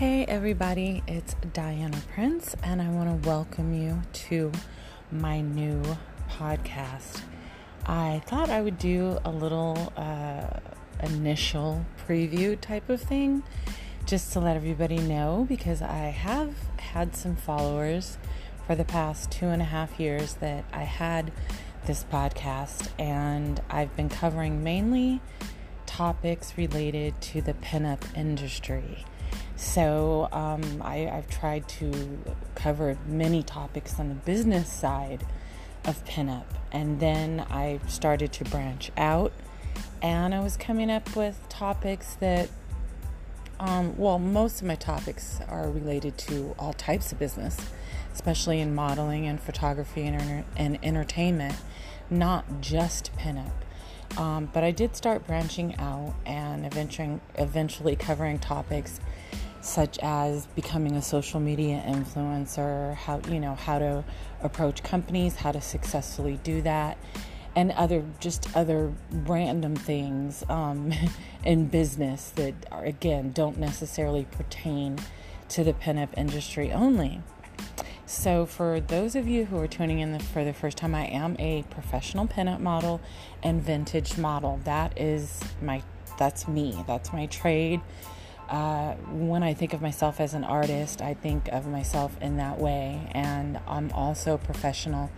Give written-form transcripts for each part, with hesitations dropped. Hey everybody, it's Diana Prince, and I want to welcome you to my new podcast. I thought I would do a little initial preview type of thing, just to let everybody know, because I have had some followers for the past 2.5 years that I had this podcast, and I've been covering mainly topics related to the pinup industry. So I've tried to cover many topics on the business side of pinup, and then I started to branch out, and I was coming up with topics that, most of my topics are related to all types of business, especially in modeling and photography and entertainment, not just pinup. But I did start branching out and eventually covering topics such as becoming a social media influencer, how to approach companies, how to successfully do that, and other random things in business that are, again, don't necessarily pertain to the pinup industry only. So for those of you who are tuning in for the first time, I am a professional pinup model and vintage model. That's me. That's my trade. When I think of myself as an artist, I think of myself in that way, and I'm also a professional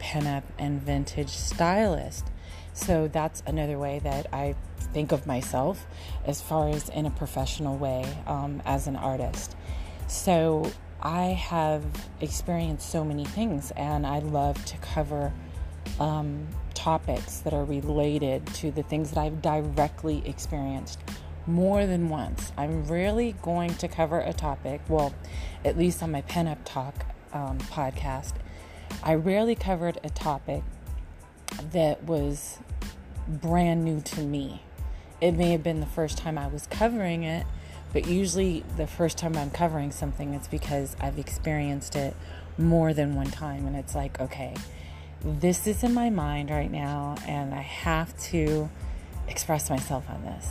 pinup and vintage stylist. So that's another way that I think of myself, as far as in a professional way, as an artist. So I have experienced so many things, and I love to cover topics that are related to the things that I've directly experienced more than once. I'm rarely going to cover a topic, well, at least on my Pinup Talk podcast, I rarely covered a topic that was brand new to me. It may have been the first time I was covering it, but usually the first time I'm covering something, it's because I've experienced it more than one time, and it's like, okay, this is in my mind right now, and I have to express myself on this.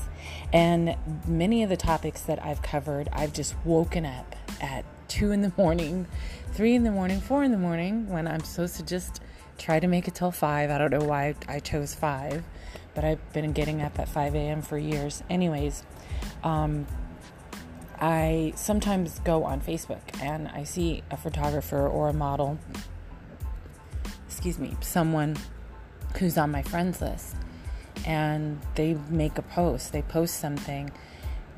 And many of the topics that I've covered, I've just woken up at 2 in the morning, 3 in the morning, 4 in the morning, when I'm supposed to just try to make it till 5. I don't know why I chose 5, but I've been getting up at 5 a.m. for years. Anyways, I sometimes go on Facebook and I see a photographer or a model, someone who's on my friends list, and they make a post. They post something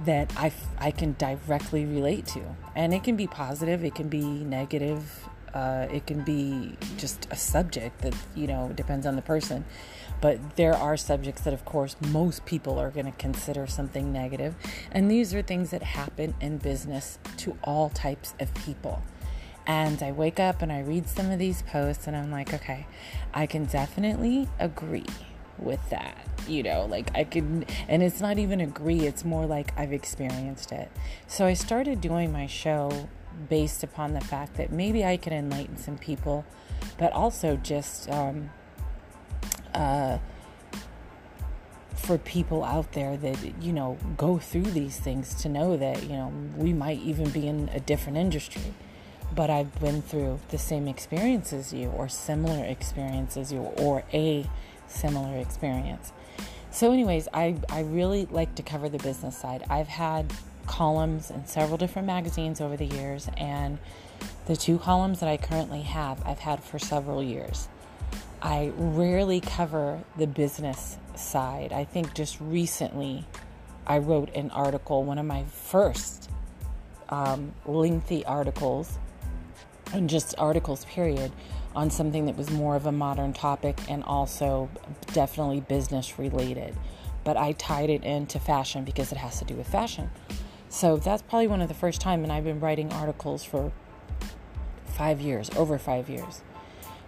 that I can directly relate to. And it can be positive, it can be negative, it can be just a subject that, depends on the person. But there are subjects that, of course, most people are going to consider something negative. And these are things that happen in business to all types of people. And I wake up and I read some of these posts and I'm like, okay, I can definitely agree with that. And it's not even agree, it's more like I've experienced it. So I started doing my show based upon the fact that maybe I can enlighten some people, but also just for people out there that, go through these things, to know that, we might even be in a different industry, but I've been through the same experience as you, or similar experience as you, or a similar experience. So anyways, I really like to cover the business side. I've had columns in several different magazines over the years, and the 2 columns that I currently have, I've had for several years. I rarely cover the business side. I think just recently I wrote an article, one of my first lengthy articles, and just articles period, on something that was more of a modern topic and also definitely business related. But I tied it into fashion because it has to do with fashion. So that's probably one of the first time, and I've been writing articles for 5 years, over 5 years.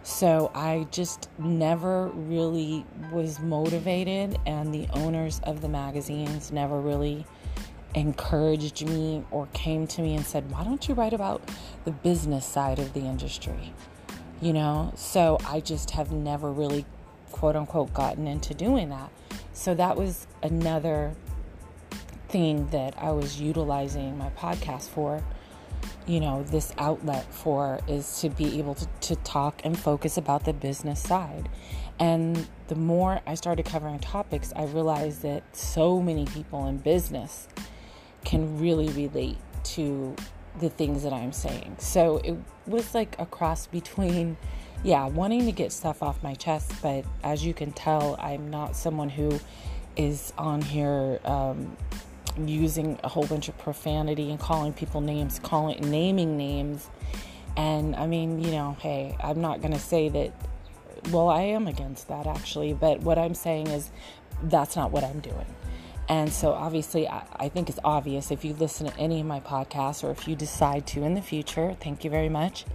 So I just never really was motivated, and the owners of the magazines never really encouraged me or came to me and said, why don't you write about the business side of the industry? So I just have never really, quote unquote, gotten into doing that. So that was another thing that I was utilizing my podcast for, you know, this outlet for, is to be able to talk and focus about the business side. And the more I started covering topics, I realized that so many people in business can really relate to the things that I'm saying. So it was like a cross between, wanting to get stuff off my chest, but as you can tell, I'm not someone who is on here using a whole bunch of profanity and calling people names, naming names. And I mean, you know, hey, I'm not going to say that, well, I am against that actually, but what I'm saying is that's not what I'm doing. And so obviously, I think it's obvious if you listen to any of my podcasts, or if you decide to in the future, thank you very much,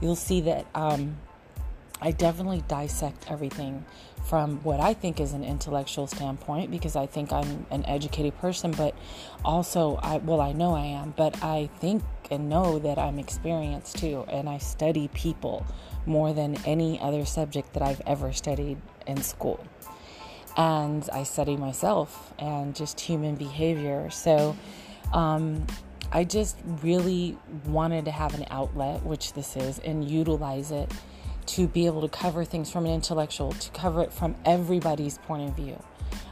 you'll see that I definitely dissect everything from what I think is an intellectual standpoint, because I think I'm an educated person, but also, I know I am, but I think and know that I'm experienced too, and I study people more than any other subject that I've ever studied in school. And I study myself and just human behavior. So I just really wanted to have an outlet, which this is, and utilize it to be able to cover things from an intellectual, to cover it from everybody's point of view.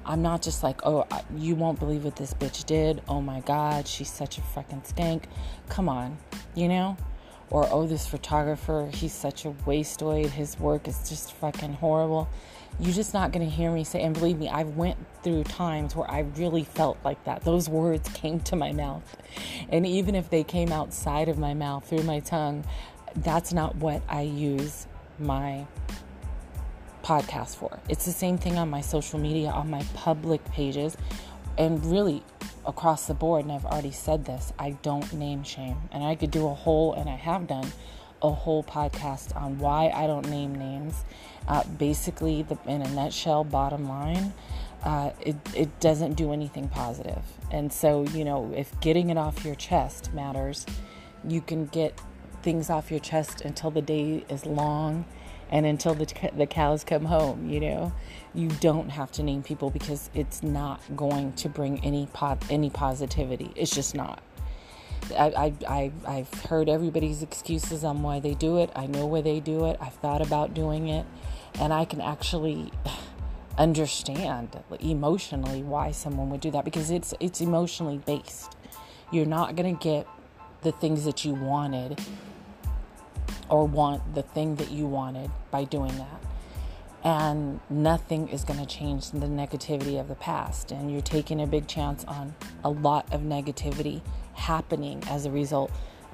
I'm not just like, oh, you won't believe what this bitch did. Oh my God, she's such a freaking skank. Come on, you know? Or, oh, this photographer, he's such a wasteoid. His work is just fucking horrible. You're just not going to hear me say, and believe me, I went through times where I really felt like that. Those words came to my mouth. And even if they came outside of my mouth through my tongue, that's not what I use my podcast for. It's the same thing on my social media, on my public pages, and really across the board. And I've already said this, I don't name shame. And I could do a whole, and I have done a whole podcast on why I don't name names. Basically, in a nutshell, bottom line, it doesn't do anything positive. And so, you know, if getting it off your chest matters, you can get things off your chest until the day is long and until the cows come home, you know. You don't have to name people, because it's not going to bring any positivity. It's just not. I've heard everybody's excuses on why they do it. I know why they do it. I've thought about doing it, and I can actually understand emotionally why someone would do that, because it's emotionally based. You're not going to get the things that you wanted, or want the thing that you wanted, by doing that. And nothing is going to change the negativity of the past. And you're taking a big chance on a lot of negativity happening as a result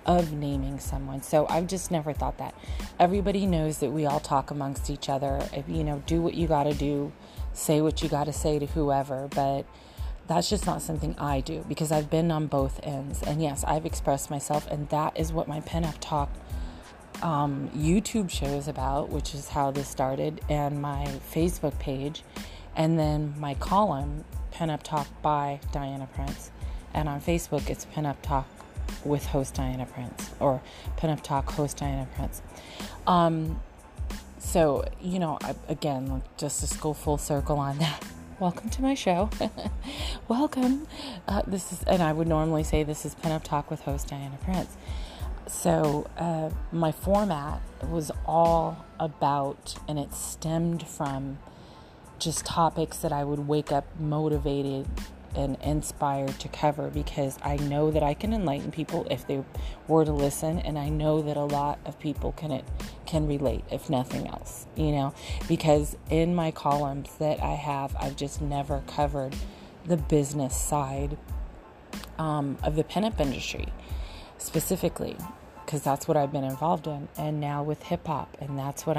of naming someone. So I've just never thought that. Everybody knows that we all talk amongst each other. If, you know, do what you got to do, say what you got to say to whoever. But that's just not something I do, because I've been on both ends. And yes, I've expressed myself, and that is what my Pen Up Talk YouTube show is about, which is how this started, and my Facebook page, and then my column, Pen Up Talk by Diana Prince. And on Facebook, it's Pen Up Talk with host Diana Prince, or Pen Up Talk host Diana Prince. So, you know, again, just to go full circle on that. Welcome to my show. Welcome. This is, and I would normally say this is Pen Up Talk with host Diana Prince. So my format was all about, and it stemmed from just topics that I would wake up motivated and inspired to cover, because I know that I can enlighten people if they were to listen, and I know that a lot of people can relate, if nothing else, you know, because in my columns that I have, I've just never covered the business side of the pinup industry specifically, because that's what I've been involved in, and now with hip hop, and that's what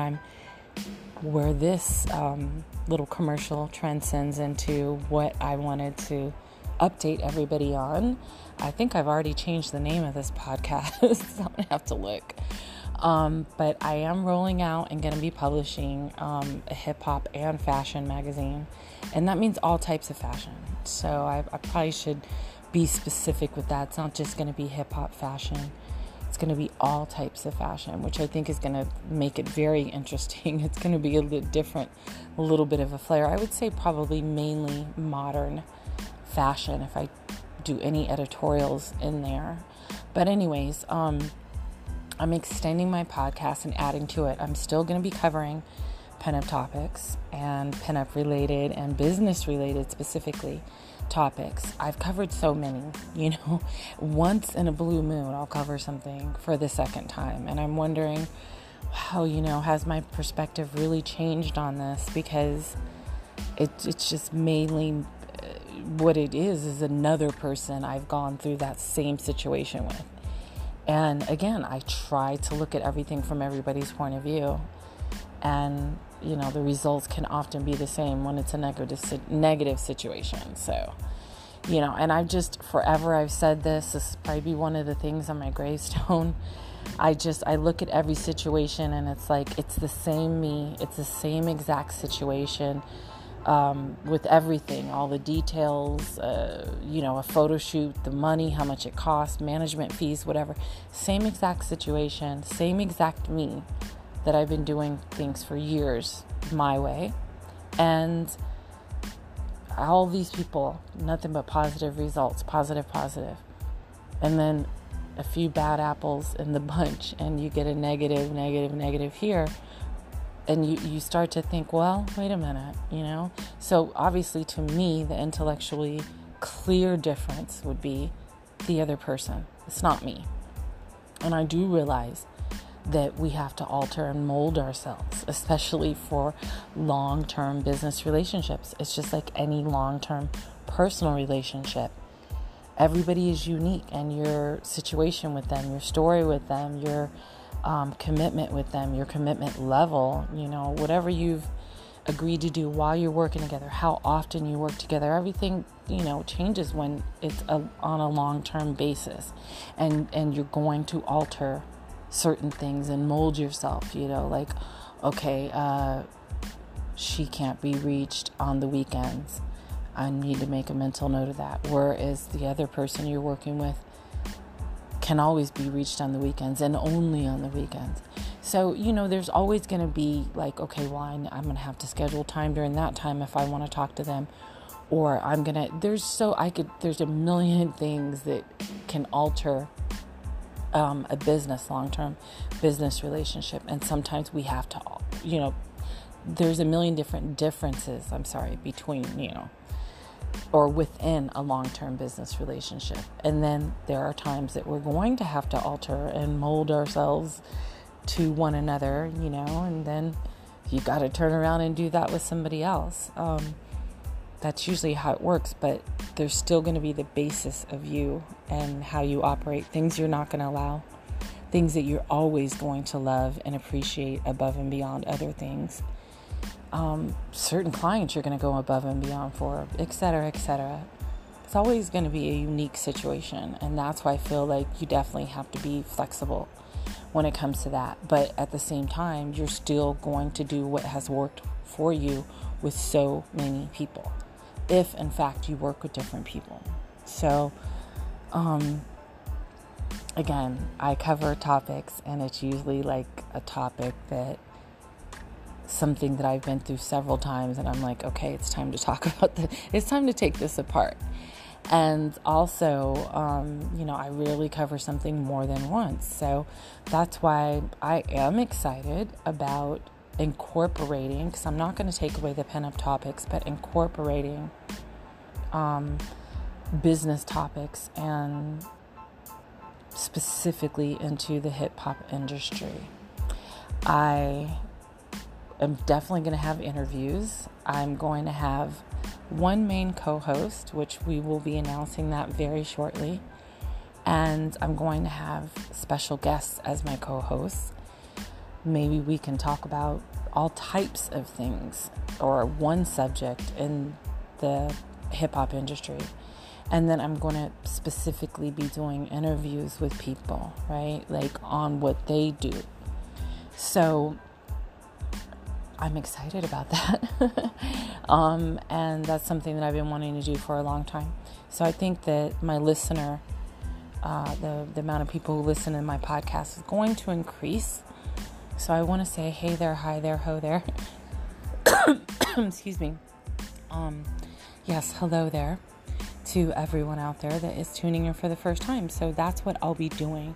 where this little commercial transcends into what I wanted to update everybody on. I think I've already changed the name of this podcast, so I'm gonna have to look. But I am rolling out and gonna be publishing a hip hop and fashion magazine, and that means all types of fashion. So I probably should be specific with that. It's not just gonna be hip hop fashion. It's going to be all types of fashion, which I think is going to make it very interesting. It's going to be a little different, a little bit of a flair. I would say probably mainly modern fashion, if I do any editorials in there. But anyways, I'm extending my podcast and adding to it. I'm still going to be covering pinup topics and pinup related and business related specifically topics. I've covered so many, you know, once in a blue moon, I'll cover something for the second time. And I'm wondering, wow, you know, has my perspective really changed on this? Because it's just mainly what it is another person I've gone through that same situation with. And again, I try to look at everything from everybody's point of view. And, you know, the results can often be the same when it's a negative situation. So, you know, and I've just forever, I've said this, this is probably one of the things on my gravestone. I look at every situation and it's like, it's the same me. It's the same exact situation with everything, all the details, you know, a photo shoot, the money, how much it costs, management fees, whatever. Same exact situation, same exact me. That I've been doing things for years my way. And all these people, nothing but positive results, positive. And then a few bad apples in the bunch and you get a negative here. And you start to think, well, wait a minute, you know? So obviously to me, the intellectually clear difference would be the other person. It's not me. And I do realize that we have to alter and mold ourselves, especially for long-term business relationships. It's just like any long-term personal relationship. Everybody is unique, and your situation with them, your story with them, your commitment with them, your commitment level, you know, whatever you've agreed to do while you're working together, how often you work together, everything, you know, changes when it's on a long-term basis, and you're going to alter certain things and mold yourself, you know, like, okay, she can't be reached on the weekends. I need to make a mental note of that. Whereas the other person you're working with can always be reached on the weekends and only on the weekends. So, you know, there's always going to be like, okay, well, I'm going to have to schedule time during that time if I want to talk to them, or there's a million things that can alter a business, long-term business relationship. And sometimes we have to, you know, there's a million different differences, between, you know, or within a long-term business relationship. And then there are times that we're going to have to alter and mold ourselves to one another, you know, and then you got to turn around and do that with somebody else. That's usually how it works, but there's still going to be the basis of you and how you operate, things you're not going to allow, things that you're always going to love and appreciate above and beyond other things. Certain clients you're going to go above and beyond for, etc. It's always going to be a unique situation, and that's why I feel like you definitely have to be flexible when it comes to that. But at the same time, you're still going to do what has worked for you with so many people, if in fact you work with different people. So, again, I cover topics, and it's usually like a topic that something that I've been through several times, and I'm like, okay, it's time to talk about this. It's time to take this apart. And also, you know, I rarely cover something more than once. So that's why I am excited about incorporating, because I'm not going to take away the pinup topics, but incorporating business topics and specifically into the hip hop industry. I am definitely going to have interviews. I'm going to have one main co-host, which we will be announcing that very shortly. And I'm going to have special guests as my co-hosts. Maybe we can talk about all types of things or one subject in the hip-hop industry. And then I'm going to specifically be doing interviews with people, right? Like on what they do. So I'm excited about that. And that's something that I've been wanting to do for a long time. So I think that my listener, the amount of people who listen to my podcast is going to increase. So I want to say, hey there, hi there, ho there. Excuse me. Yes, hello there. to everyone out there that is tuning in for the first time. So that's what I'll be doing.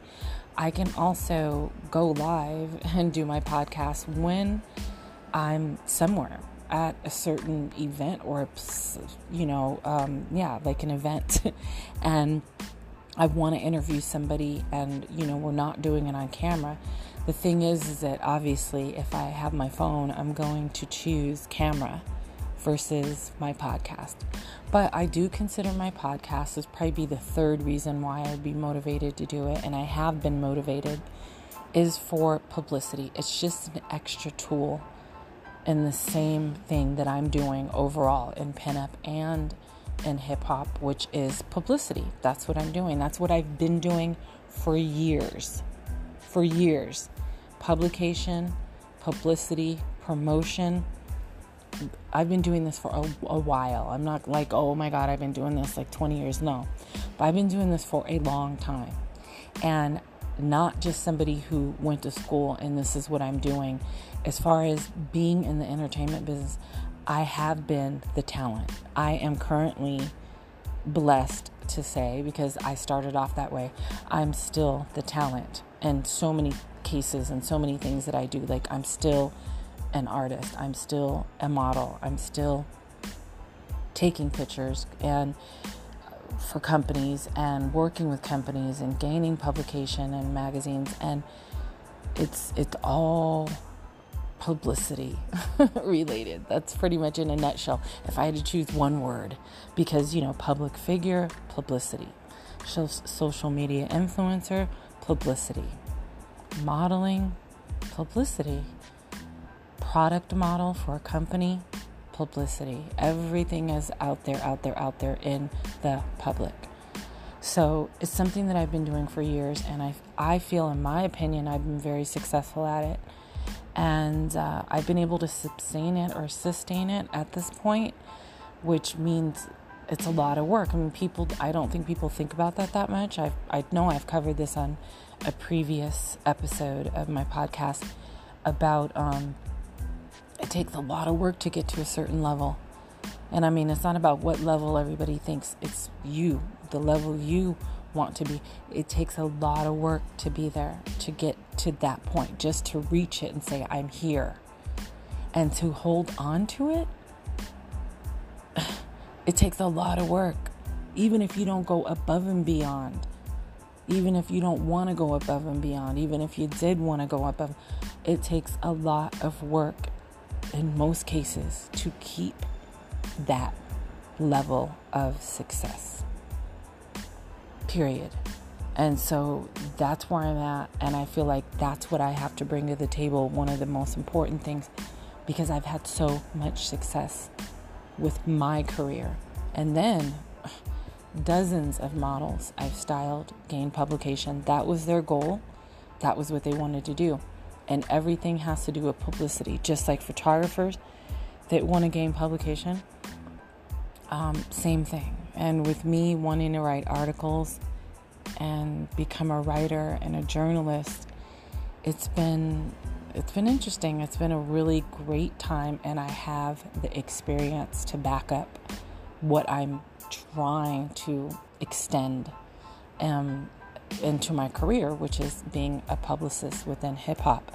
I can also go live and do my podcast when I'm somewhere at a certain event or, like an event. And I want to interview somebody and, we're not doing it on camera. The thing is that obviously if I have my phone, I'm going to choose camera versus my podcast. But I do consider my podcast as probably the third reason why I'd be motivated to do it. And I have been motivated is for publicity. It's just an extra tool in the same thing that I'm doing overall in pinup and in hip hop, which is publicity. That's what I'm doing. That's what I've been doing for years. Publication, publicity, promotion. I've been doing this for a while. I'm not like, oh my God, I've been doing this like 20 years. No, but I've been doing this for a long time, and not just somebody who went to school and this is what I'm doing. As far as being in the entertainment business, I have been the talent. I am currently blessed to say, because I started off that way, I'm still the talent in so many cases and so many things that I do. Like, I'm still an artist, I'm still a model, I'm still taking pictures and for companies and working with companies and gaining publication and magazines, and it's all publicity related. That's pretty much in a nutshell. If I had to choose one word, because public figure, publicity, social media influencer, publicity, modeling, publicity, product model for a company, publicity. Everything is out there in the public. So it's something that I've been doing for years, and I feel, in my opinion, I've been very successful at it, and I've been able to sustain it at this point, which means it's a lot of work. I mean, I don't think people think about that much. I know I've covered this on a previous episode of my podcast about it takes a lot of work to get to a certain level. And I mean, it's not about what level everybody thinks. It's you, the level you want to be. It takes a lot of work to be there, to get to that point, just to reach it and say, I'm here. And to hold on to it, it takes a lot of work. Even if you don't go above and beyond, even if you don't want to go above and beyond, even if you did want to go above, it takes a lot of work in most cases to keep that level of success. Period. And so that's where I'm at, and I feel like that's what I have to bring to the table, one of the most important things, because I've had so much success with my career. And then dozens of models I've styled, gained publication. That was their goal. That was what they wanted to do. And everything has to do with publicity. Just like photographers that want to gain publication. Same thing. And with me wanting to write articles and become a writer and a journalist, it's been interesting. It's been a really great time, and I have the experience to back up what I'm trying to extend into my career, which is being a publicist within hip hop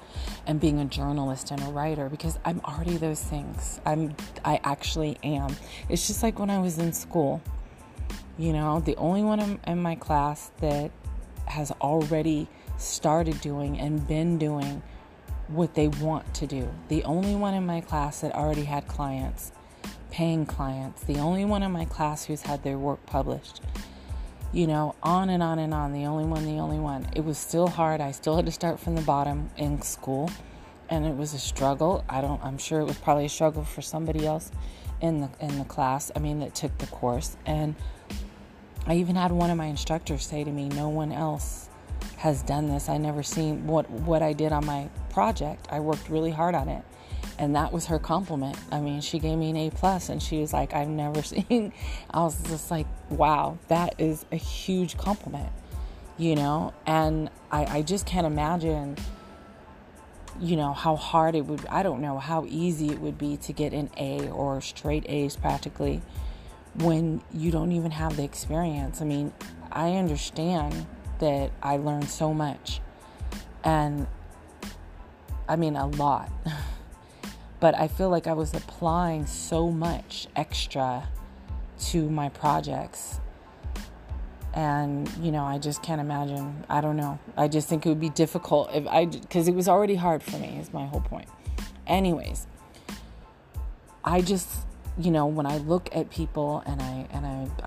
and being a journalist and a writer, because I'm already those things. I actually am. It's just like when I was in school, the only one in my class that has already started doing and been doing what they want to do. The only one in my class that already had clients, paying clients. The only one in my class who's had their work published. On and on and on. The only one. It was still hard. I still had to start from the bottom in school, and it was a struggle. I'm sure it was probably a struggle for somebody else in the class. I mean, that took the course. And I even had one of my instructors say to me, "No one else has done this. I never seen what I did on my project. I worked really hard on it." And that was her compliment. I mean, she gave me an A+, and she was like, I've never seen. I was just like, wow, that is a huge compliment, And I just can't imagine, how hard it would be. I don't know how easy it would be to get an A or straight A's practically when you don't even have the experience. I mean, I understand that I learned so much, and I mean a lot, but I feel like I was applying so much extra to my projects, and you know, I just can't imagine. I don't know. I just think it would be difficult because it was already hard for me, is my whole point. Anyways, I just, you know, when I look at people and I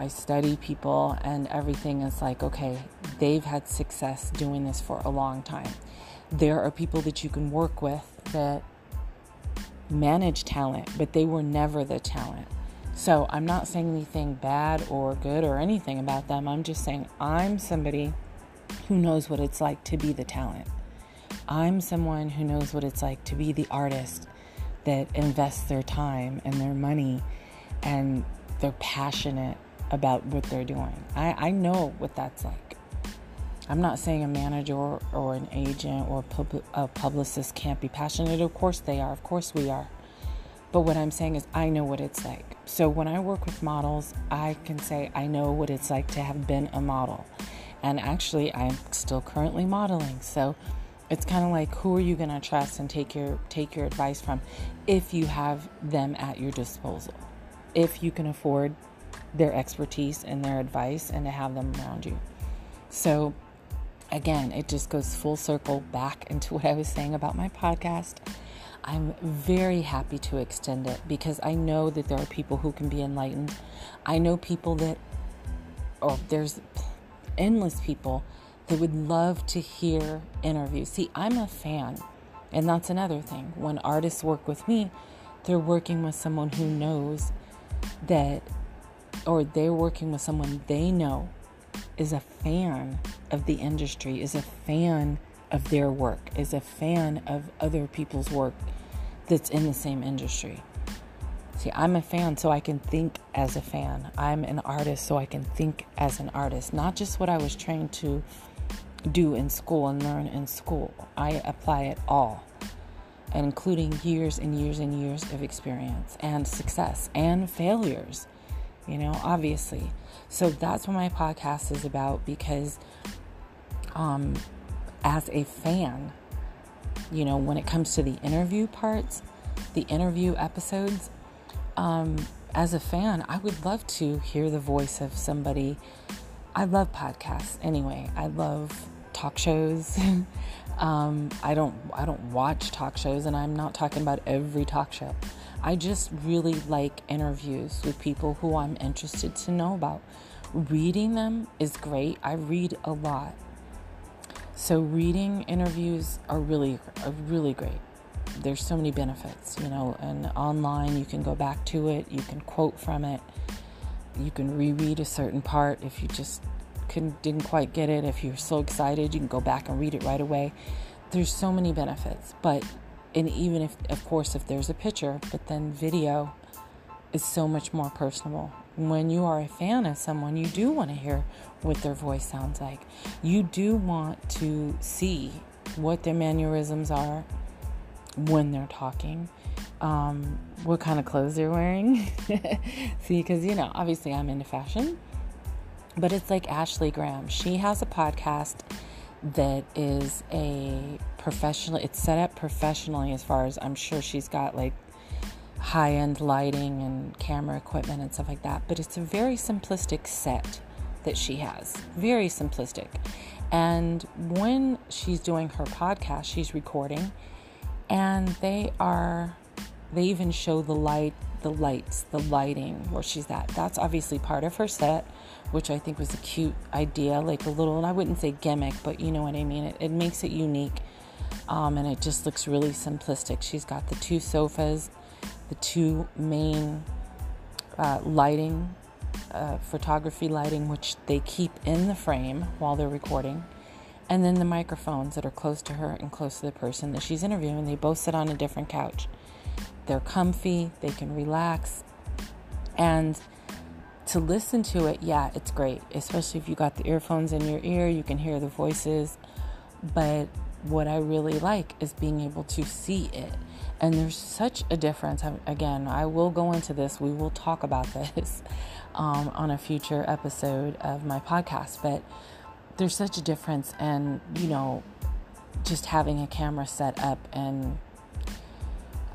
study people and everything, it's like, okay, they've had success doing this for a long time. There are people that you can work with that manage talent, but they were never the talent. So I'm not saying anything bad or good or anything about them. I'm just saying I'm somebody who knows what it's like to be the talent. I'm someone who knows what it's like to be the artist that invests their time and their money, and they're passionate about what they're doing. I know what that's like. I'm not saying a manager or an agent or a publicist can't be passionate. Of course they are. Of course we are. But what I'm saying is I know what it's like. So when I work with models, I can say I know what it's like to have been a model. And actually, I'm still currently modeling. So it's kind of like, who are you going to trust and take your advice from if you have them at your disposal, if you can afford their expertise and their advice and to have them around you. So again, it just goes full circle back into what I was saying about my podcast. I'm very happy to extend it because I know that there are people who can be enlightened. I know people there's endless people that would love to hear interviews. See, I'm a fan, and that's another thing. When artists work with me, they're working with someone who knows that, or they're working with someone they know is a fan of the industry, is a fan of their work, is a fan of other people's work that's in the same industry. See, I'm a fan, so I can think as a fan. I'm an artist, so I can think as an artist. Not just what I was trained to do in school and learn in school. I apply it all, and including years and years and years of experience and success and failures, you know, obviously. So that's what my podcast is about, because as a fan, you know, when it comes to the interview parts, the interview episodes, as a fan, I would love to hear the voice of somebody. I love podcasts anyway. I love talk shows. I don't watch talk shows, and I'm not talking about every talk show. I just really like interviews with people who I'm interested to know about. Reading them is great. I read a lot. So reading interviews are really great. There's so many benefits, you know, and online you can go back to it. You can quote from it. You can reread a certain part if you just didn't quite get it. If you're so excited, you can go back and read it right away. There's so many benefits, and even if, of course, if there's a picture, but then video is so much more personable. When you are a fan of someone, you do want to hear what their voice sounds like. You do want to see what their mannerisms are when they're talking, what kind of clothes they're wearing. See, because, you know, obviously I'm into fashion, but it's like Ashley Graham. She has a podcast that is a professional, it's set up professionally, as far as I'm sure she's got like high-end lighting and camera equipment and stuff like that, but it's a very simplistic set that she has, very simplistic. And when she's doing her podcast, she's recording, and they even show the lighting where she's at. That's obviously part of her set, which I think was a cute idea, like a little, and I wouldn't say gimmick, but you know what I mean. It makes it unique, and it just looks really simplistic. She's got the two sofas, the two main lighting, photography lighting, which they keep in the frame while they're recording, and then the microphones that are close to her and close to the person that she's interviewing. They both sit on a different couch. They're comfy. They can relax. And to listen to it, yeah, it's great, especially if you got the earphones in your ear. You can hear the voices, but what I really like is being able to see it. And there's such a difference. Again, I will go into this. We will talk about this on a future episode of my podcast. But there's such a difference in, you know, just having a camera set up and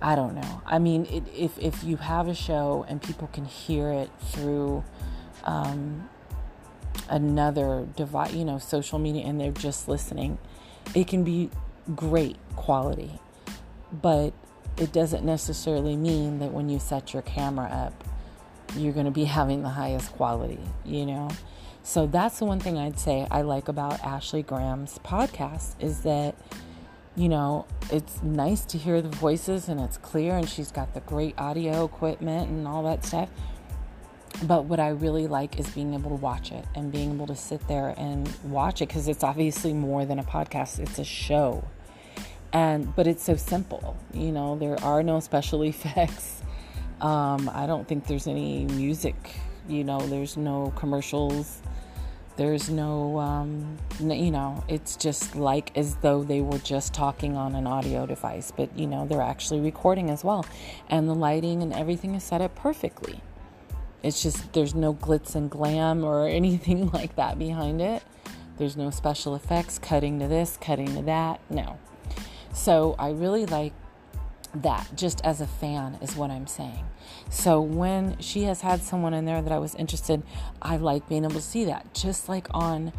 I don't know. I mean, if you have a show and people can hear it through another device, you know, social media, and they're just listening, it can be great quality. But it doesn't necessarily mean that when you set your camera up, you're going to be having the highest quality, you know? So that's the one thing I'd say I like about Ashley Graham's podcast is that, you know, it's nice to hear the voices and it's clear and she's got the great audio equipment and all that stuff. But what I really like is being able to watch it and being able to sit there and watch it because it's obviously more than a podcast. It's a show. But it's so simple, you know, there are no special effects. I don't think there's any music, you know, there's no commercials. There's no, you know, it's just like as though they were just talking on an audio device, but you know, they're actually recording as well. And the lighting and everything is set up perfectly. It's just, there's no glitz and glam or anything like that behind it. There's no special effects, cutting to this, cutting to that. No. So I really like that just as a fan is what I'm saying. So when she has had someone in there that I was interested, I like being able to see that just like on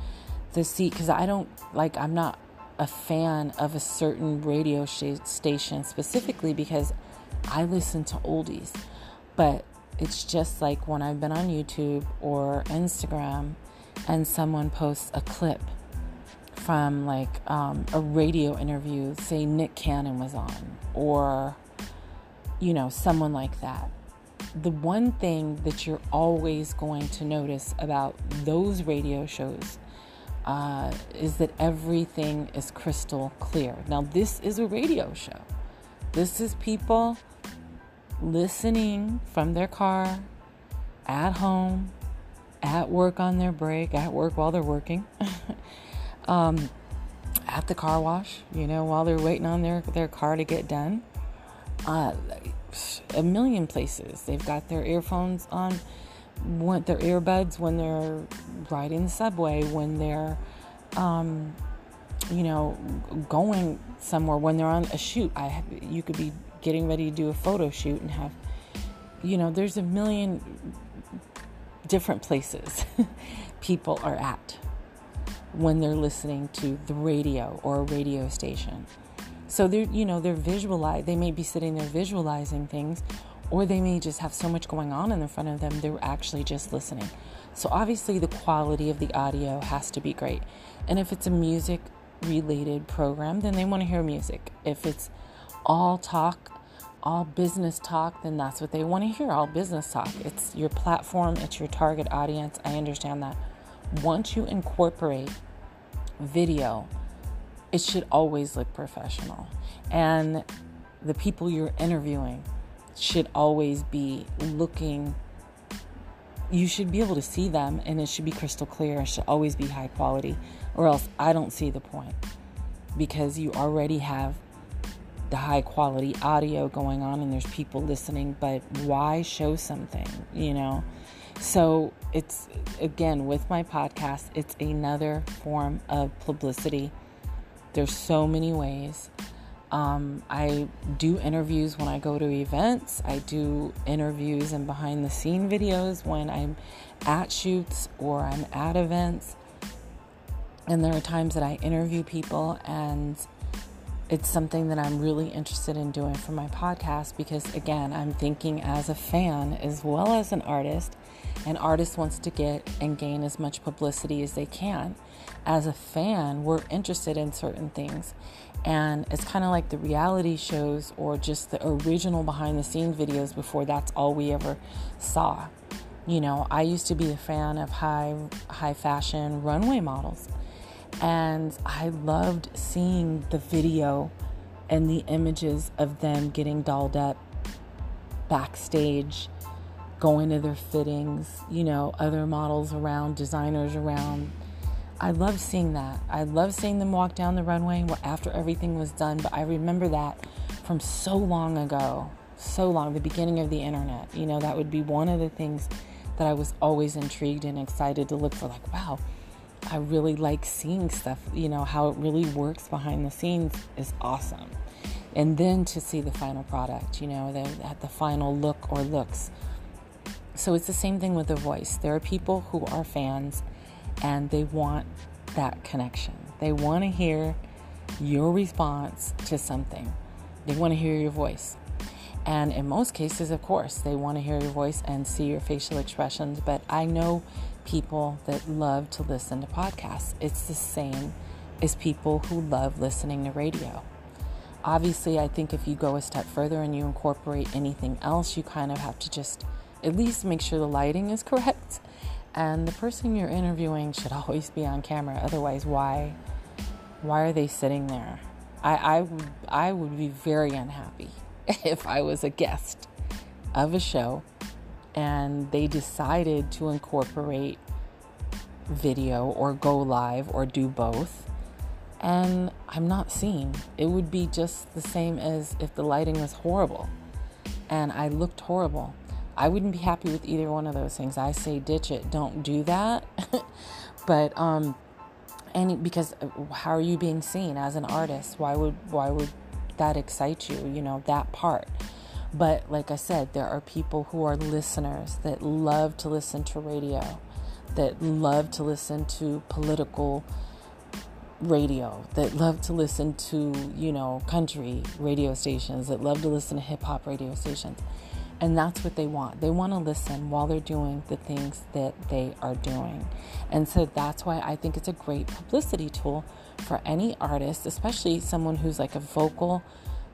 the seat. Because I don't like, I'm not a fan of a certain radio station specifically because I listen to oldies, but it's just like when I've been on YouTube or Instagram and someone posts a clip from like a radio interview, say Nick Cannon was on, or, you know, someone like that. The one thing that you're always going to notice about those radio shows is that everything is crystal clear. Now, this is a radio show. This is people listening from their car, at home, at work on their break, at work while they're working. At the car wash, you know, while they're waiting on their car to get done, a million places. They've got their earphones on, their earbuds when they're riding the subway, when they're, you know, going somewhere, when they're on a shoot. You could be getting ready to do a photo shoot and have, you know, there's a million different places people are at when they're listening to the radio or a radio station. So they're, you know, they may be sitting there visualizing things, or they may just have so much going on in the front of them, they're actually just listening. So obviously the quality of the audio has to be great. And if it's a music related program, then they want to hear music. If it's all talk, all business talk, then that's what they want to hear, all business talk. It's your platform, it's your target audience. I understand that. Once you incorporate video, it should always look professional. And the people you're interviewing should always be looking, you should be able to see them and it should be crystal clear. It should always be high quality, or else I don't see the point, because you already have the high quality audio going on and there's people listening, but why show something, you know? So it's, again, with my podcast, it's another form of publicity. There's so many ways. I do interviews when I go to events. I do interviews and behind the scene videos when I'm at shoots or I'm at events. And there are times that I interview people, and it's something that I'm really interested in doing for my podcast because, again, I'm thinking as a fan as well as an artist. An artist wants to get and gain as much publicity as they can. As a fan, we're interested in certain things. And it's kind of like the reality shows or just the original behind-the-scenes videos before that's all we ever saw. You know, I used to be a fan of high fashion runway models. And I loved seeing the video and the images of them getting dolled up backstage, going to their fittings, you know, other models around, designers around, I love seeing that. I love seeing them walk down the runway after everything was done, but I remember that from so long ago, the beginning of the internet. You know, that would be one of the things that I was always intrigued and excited to look for, like, wow, I really like seeing stuff, you know, how it really works behind the scenes is awesome. And then to see the final product, you know, the final look or looks. So it's the same thing with The Voice. There are people who are fans and they want that connection. They want to hear your response to something. They want to hear your voice. And in most cases, of course, they want to hear your voice and see your facial expressions. But I know people that love to listen to podcasts. It's the same as people who love listening to radio. Obviously, I think if you go a step further and you incorporate anything else, you kind of have to just at least make sure the lighting is correct. And the person you're interviewing should always be on camera. Otherwise, why are they sitting there? I would be very unhappy if I was a guest of a show and they decided to incorporate video or go live or do both, and I'm not seen. It would be just the same as if the lighting was horrible and I looked horrible. I wouldn't be happy with either one of those things. I say ditch it, don't do that. But because how are you being seen as an artist? Why would that excite you, you know, that part. But like I said, there are people who are listeners that love to listen to radio, that love to listen to political radio, that love to listen to, you know, country radio stations, that love to listen to hip-hop radio stations. And that's what they want. They want to listen while they're doing the things that they are doing. And so that's why I think it's a great publicity tool for any artist, especially someone who's like a vocal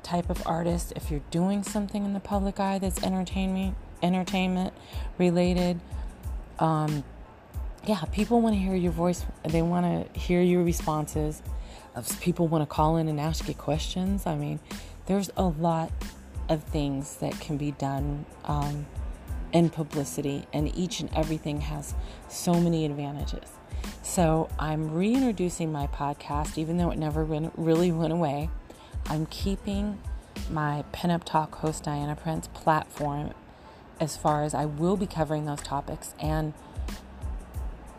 type of artist. If you're doing something in the public eye that's entertainment related, people want to hear your voice. They want to hear your responses. People want to call in and ask you questions. I mean, there's a lot of things that can be done in publicity, and each and everything has so many advantages. So I'm reintroducing my podcast, even though it never really went away. I'm keeping my Pin Up Talk host Diana Prince platform, as far as I will be covering those topics, and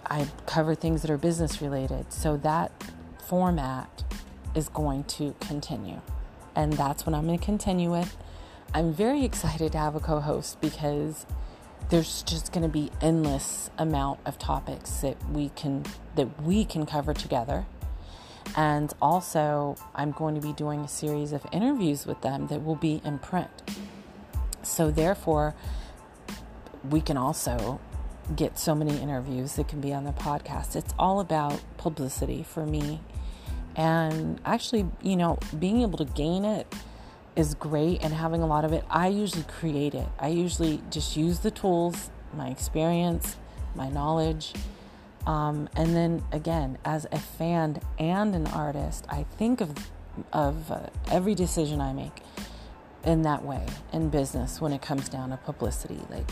I cover things that are business related. So that format is going to continue, and that's what I'm going to continue with. I'm very excited to have a co-host because there's just going to be endless amount of topics that we can cover together. And also, I'm going to be doing a series of interviews with them that will be in print. So therefore, we can also get so many interviews that can be on the podcast. It's all about publicity for me. And actually, you know, being able to gain it is great, and having a lot of it. I usually create it. I usually just use the tools, my experience, my knowledge. And then again, as a fan and an artist, I think of every decision I make in that way in business when it comes down to publicity. Like,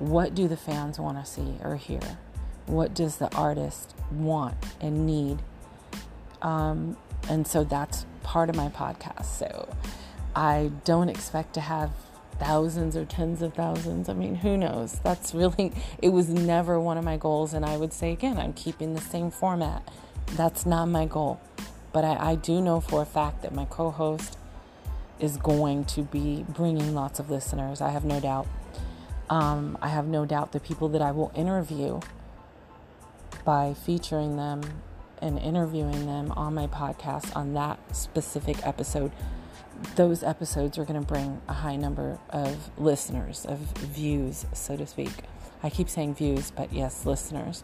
what do the fans want to see or hear? What does the artist want and need? And so that's part of my podcast. So I don't expect to have thousands or tens of thousands. I mean, who knows? It was never one of my goals. And I would say, again, I'm keeping the same format. That's not my goal. But I do know for a fact that my co-host is going to be bringing lots of listeners. I have no doubt. I have no doubt the people that I will interview by featuring them and interviewing them on my podcast on that specific episode, those episodes are going to bring a high number of listeners, of views, so to speak. I keep saying views, but yes, listeners.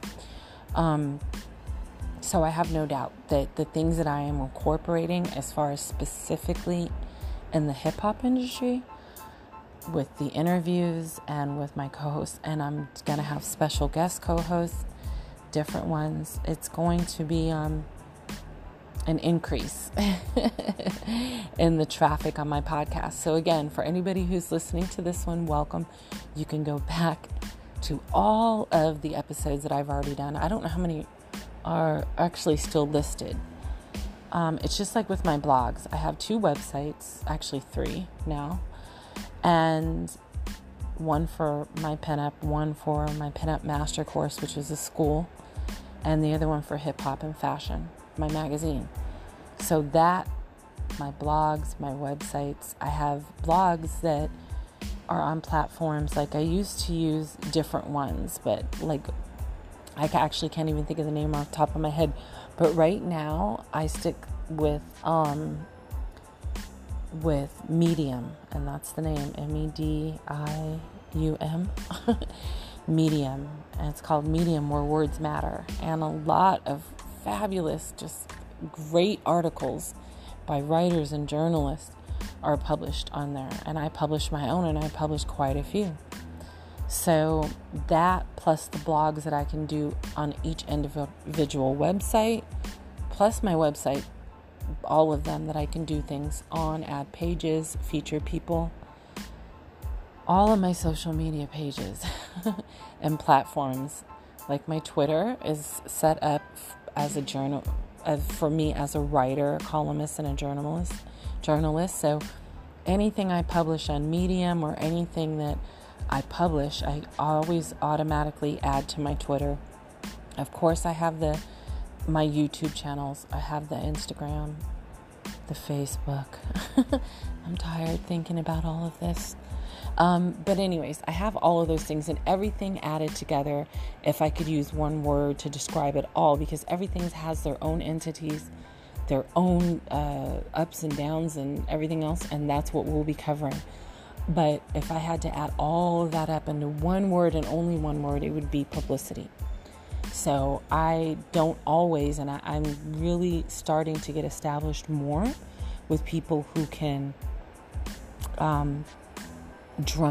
So I have no doubt that the things that I am incorporating, as far as specifically in the hip hop industry, with the interviews and with my co-hosts, and I'm going to have special guest co-hosts, different ones, it's going to be an increase in the traffic on my podcast. So again, for anybody who's listening to this one, welcome. You can go back to all of the episodes that I've already done. I don't know how many are actually still listed. It's just like with my blogs. I have two websites, actually three now, and one for my pinup, one for my pinup master course, which is a school, and the other one for hip hop and fashion, my magazine. So that, my blogs, my websites, I have blogs that are on platforms, like I used to use different ones, but like I actually can't even think of the name off the top of my head. But right now, I stick with Medium, and that's the name, Medium, Medium, and it's called Medium, where words matter, and a lot of fabulous, just great articles by writers and journalists are published on there, and I publish my own, and I publish quite a few. So that, plus the blogs that I can do on each individual website, plus my website, all of them that I can do things on, add pages, feature people, all of my social media pages and platforms. Like my Twitter is set up as a journal, for me as a writer, a columnist, and a journalist. So anything I publish on Medium or anything that I publish, I always automatically add to my Twitter. Of course, I have my YouTube channels. I have the Instagram, the Facebook. I'm tired thinking about all of this. But anyways, I have all of those things and everything added together, if I could use one word to describe it all, because everything has their own entities, their own ups and downs and everything else, and that's what we'll be covering. But if I had to add all of that up into one word and only one word, it would be publicity. So I don't always, and I'm really starting to get established more with people who can drum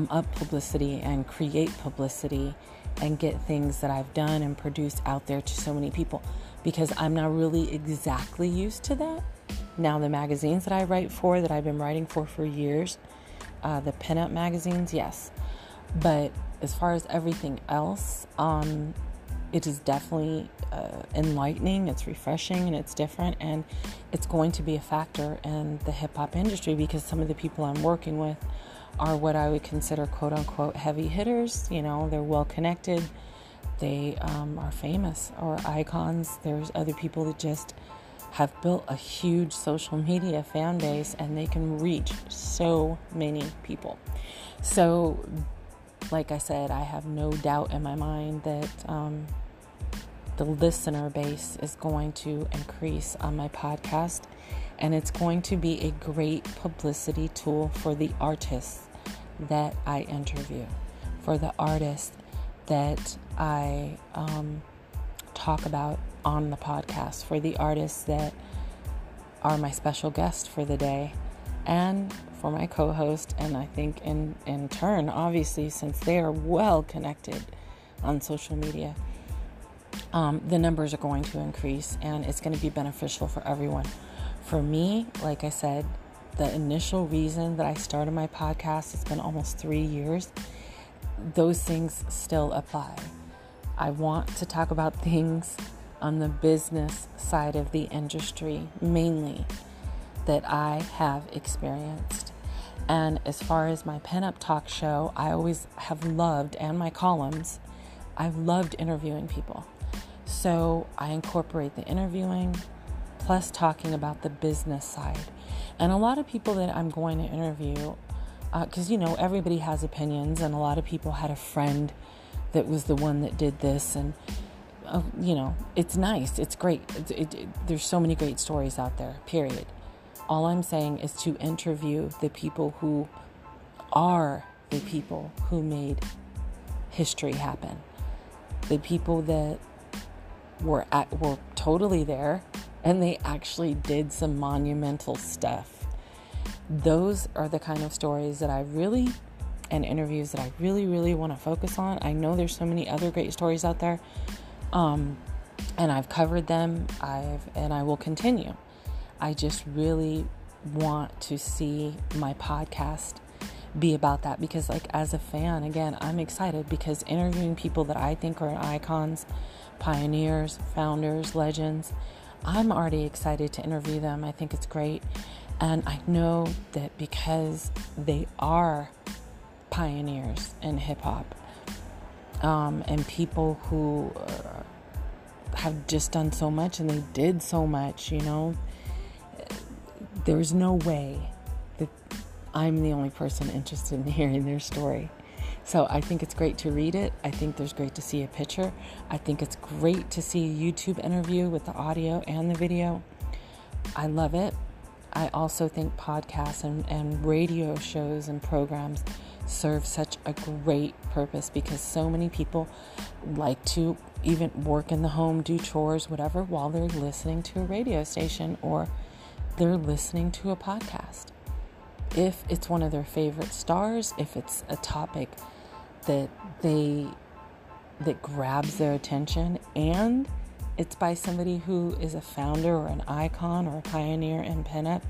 up publicity and create publicity and get things that I've done and produced out there to so many people, because I'm not really exactly used to that. Now the magazines that I write for, that I've been writing for years, the pinup magazines, yes. But as far as everything else, it is definitely enlightening, it's refreshing, and it's different. And it's going to be a factor in the hip-hop industry, because some of the people I'm working with are what I would consider quote-unquote heavy hitters. You know, they're well-connected. They are famous or icons. There's other people that just have built a huge social media fan base, and they can reach so many people. So, like I said, I have no doubt in my mind that the listener base is going to increase on my podcast, and it's going to be a great publicity tool for the artists that I interview, for the artists that I talk about on the podcast, for the artists that are my special guest for the day, and for my co-host. And I think in turn, obviously, since they are well connected on social media, the numbers are going to increase, and it's going to be beneficial for everyone. For me, like I said, the initial reason that I started my podcast, it's been almost 3 years, those things still apply. I want to talk about things on the business side of the industry, mainly, that I have experienced. And as far as my pinup talk show, I always have loved, and my columns, I've loved interviewing people. So I incorporate the interviewing, plus talking about the business side. And a lot of people that I'm going to interview, because you know, everybody has opinions, and a lot of people had a friend that was the one that did this, and you know, it's nice. It's great. There's so many great stories out there, period. All I'm saying is to interview the people who are the people who made history happen. The people that were totally there, and they actually did some monumental stuff. Those are the kind of stories that I really, and interviews that I really, really want to focus on. I know there's so many other great stories out there. And I've covered them, and I will continue. I just really want to see my podcast be about that, because like as a fan, again, I'm excited because interviewing people that I think are icons, pioneers, founders, legends, I'm already excited to interview them. I think it's great. And I know that because they are pioneers in hip hop, and people who have just done so much and they did so much, you know, there's no way that I'm the only person interested in hearing their story. So I think it's great to read it. I think there's great to see a picture. I think it's great to see a YouTube interview with the audio and the video. I love it. I also think podcasts and radio shows and programs serve such a great purpose, because so many people like to even work in the home, do chores, whatever, while they're listening to a radio station or they're listening to a podcast. If it's one of their favorite stars, if it's a topic that grabs their attention, and it's by somebody who is a founder or an icon or a pioneer in pinup,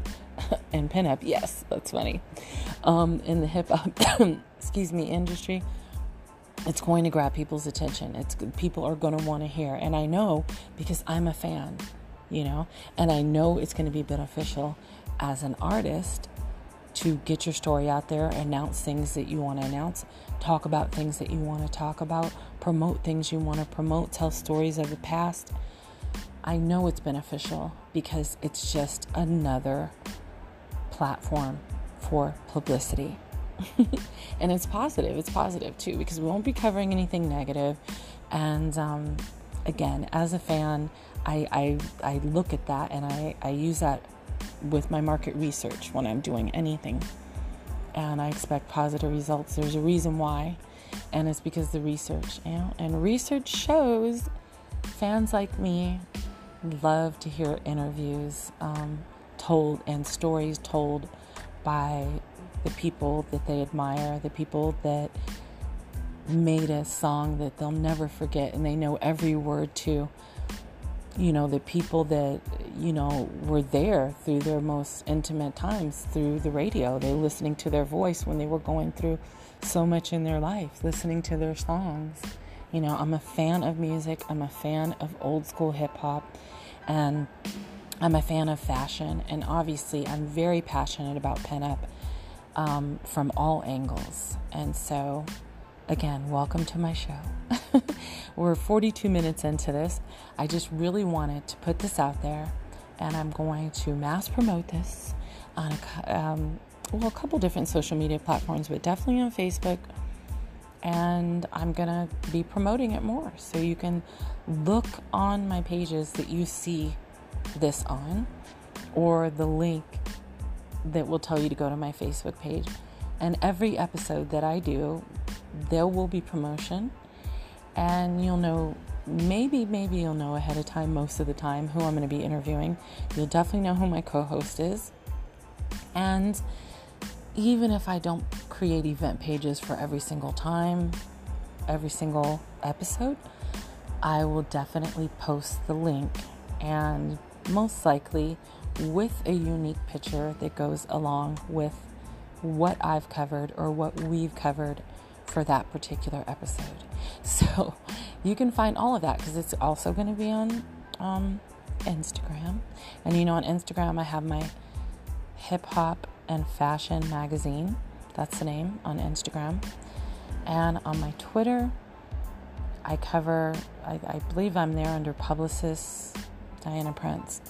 yes, that's funny, in the hip hop, industry, it's going to grab people's attention. People are going to want to hear, and I know because I'm a fan, you know, and I know it's going to be beneficial as an artist to get your story out there, announce things that you want to announce, talk about things that you want to talk about, promote things you want to promote, tell stories of the past. I know it's beneficial because it's just another platform for publicity. And it's positive too, because we won't be covering anything negative. And again, as a fan, I look at that and I use that with my market research when I'm doing anything, and I expect positive results. There's a reason why, and it's because the research, you know, and research shows fans like me love to hear interviews told and stories told by the people that they admire, the people that made a song that they'll never forget and they know every word to. You know, the people that, you know, were there through their most intimate times through the radio. They were listening to their voice when they were going through so much in their life, listening to their songs. You know, I'm a fan of music. I'm a fan of old school hip hop. And I'm a fan of fashion. And obviously, I'm very passionate about pinup from all angles. And so, again, welcome to my show. We're 42 minutes into this. I just really wanted to put this out there, and I'm going to mass promote this on a couple different social media platforms, but definitely on Facebook. And I'm going to be promoting it more. So you can look on my pages that you see this on, or the link that will tell you to go to my Facebook page. And every episode that I do, there will be promotion. And you'll know, maybe you'll know ahead of time, most of the time, who I'm going to be interviewing. You'll definitely know who my co-host is. And even if I don't create event pages for every single time, every single episode, I will definitely post the link, and most likely with a unique picture that goes along with what I've covered or what we've covered for that particular episode. So you can find all of that, because it's also going to be on Instagram. And you know, on Instagram I have my hip hop and fashion magazine. That's the name on Instagram. And on my Twitter, I believe I'm there under publicist Diana Prince.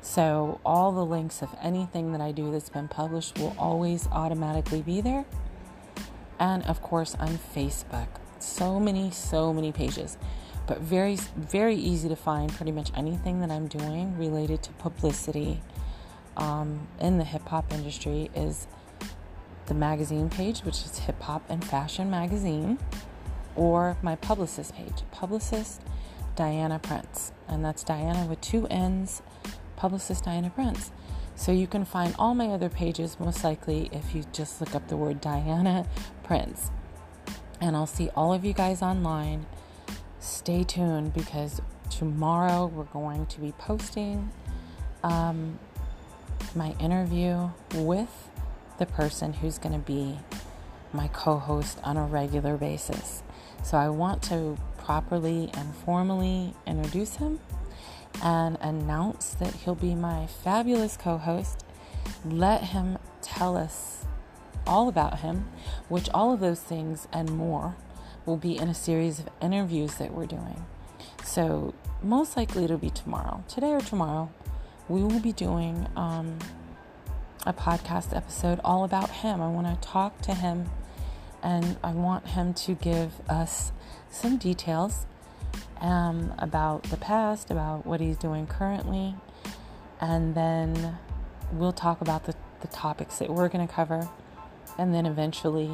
So all the links of anything that I do that's been published will always automatically be there. And of course on Facebook, so many pages, but very, very easy to find pretty much anything that I'm doing related to publicity in the hip hop industry is the magazine page, which is Hip Hop and Fashion Magazine, or my publicist page, Publicist Diana Prince. And that's Diana with two N's, Publicist Diana Prince. So you can find all my other pages, most likely, if you just look up the word Diana Prince. And I'll see all of you guys online. Stay tuned, because tomorrow we're going to be posting my interview with the person who's going to be my co-host on a regular basis. So I want to properly and formally introduce him and announce that he'll be my fabulous co-host. Let him tell us all about him, which all of those things and more will be in a series of interviews that we're doing. So most likely it'll be tomorrow. Today or tomorrow, we will be doing a podcast episode all about him. I want to talk to him, and I want him to give us some details about the past, about what he's doing currently, and then we'll talk about the topics that we're going to cover, and then eventually,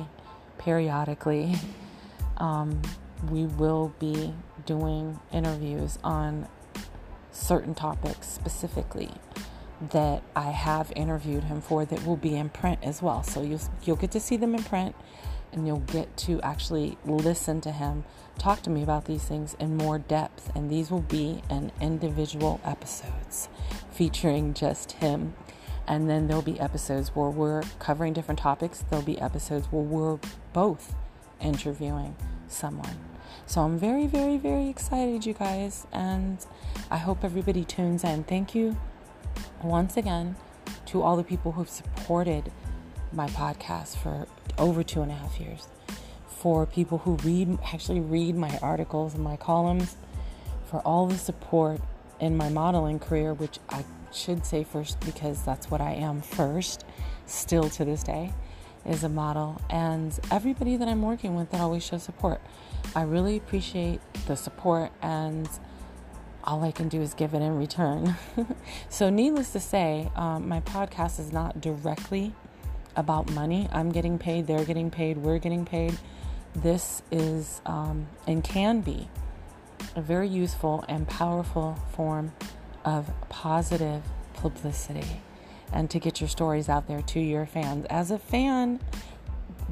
periodically, we will be doing interviews on certain topics specifically that I have interviewed him for that will be in print as well. So you'll get to see them in print, and you'll get to actually listen to him talk to me about these things in more depth. And these will be in individual episodes featuring just him. And then there'll be episodes where we're covering different topics. There'll be episodes where we're both interviewing someone. So I'm very, very, very excited, you guys. And I hope everybody tunes in. Thank you once again to all the people who've supported my podcast for over 2.5 years, for people who actually read my articles and my columns, for all the support in my modeling career, which I should say first because that's what I am first, still to this day, is a model, and everybody that I'm working with that always shows support. I really appreciate the support, and all I can do is give it in return. So needless to say, my podcast is not directly about money. I'm getting paid, they're getting paid, we're getting paid. This is and can be a very useful and powerful form of positive publicity, and to get your stories out there to your fans. As a fan,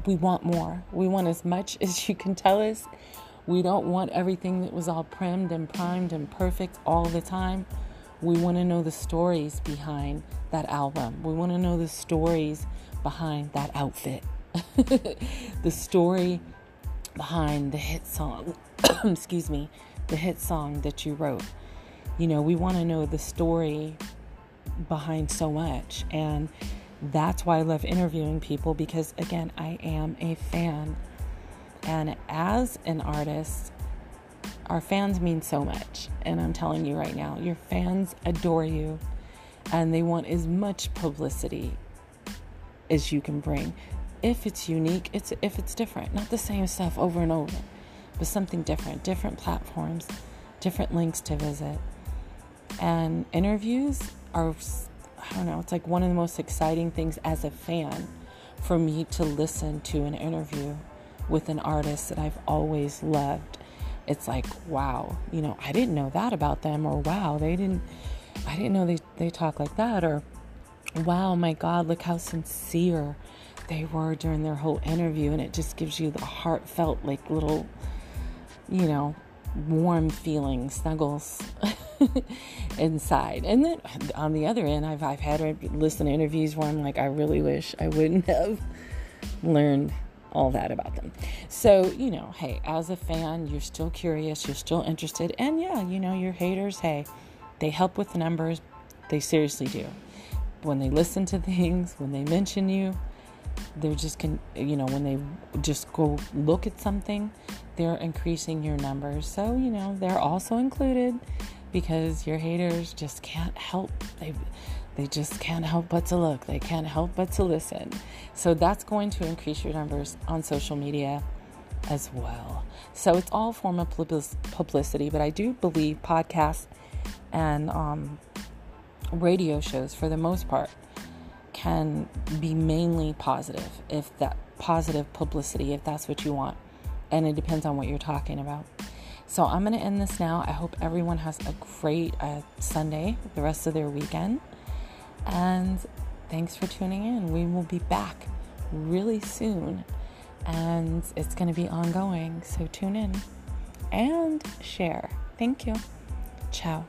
we want more. We want as much as you can tell us. We don't want everything that was all primed and primed and perfect all the time. We want to know the stories behind that album. We want to know the stories behind that outfit. The story behind the hit song. Excuse me. The hit song that you wrote. You know, we want to know the story behind so much. And that's why I love interviewing people, because again, I am a fan. And as an artist, our fans mean so much. And I'm telling you right now, your fans adore you, and they want as much publicity as you can bring. If it's unique, if it's different, not the same stuff over and over, but something different, different platforms, different links to visit. And interviews are, I don't know, it's like one of the most exciting things as a fan for me to listen to an interview with an artist that I've always loved. It's like, wow, you know, I didn't know that about them, or wow, I didn't know they talk like that, or wow, my God, look how sincere they were during their whole interview. And it just gives you the heartfelt, like, little, you know, warm feeling, snuggles inside. And then on the other end, I've had listen to interviews where I'm like, I really wish I wouldn't have learned all that about them. So, you know, hey, as a fan, you're still curious, you're still interested, and yeah, you know, your haters, hey, they help with the numbers. They seriously do. When they listen to things, when they mention you, they're just when they just go look at something, they're increasing your numbers. So, you know, they're also included, because your haters just can't help. They just can't help but to look. They can't help but to listen. So that's going to increase your numbers on social media as well. So it's all form of publicity, but I do believe podcasts and radio shows, for the most part, can be mainly positive, if that positive publicity, if that's what you want. And it depends on what you're talking about. So I'm going to end this now. I hope everyone has a great Sunday, the rest of their weekend. And thanks for tuning in. We will be back really soon, and it's going to be ongoing. So tune in and share. Thank you. Ciao.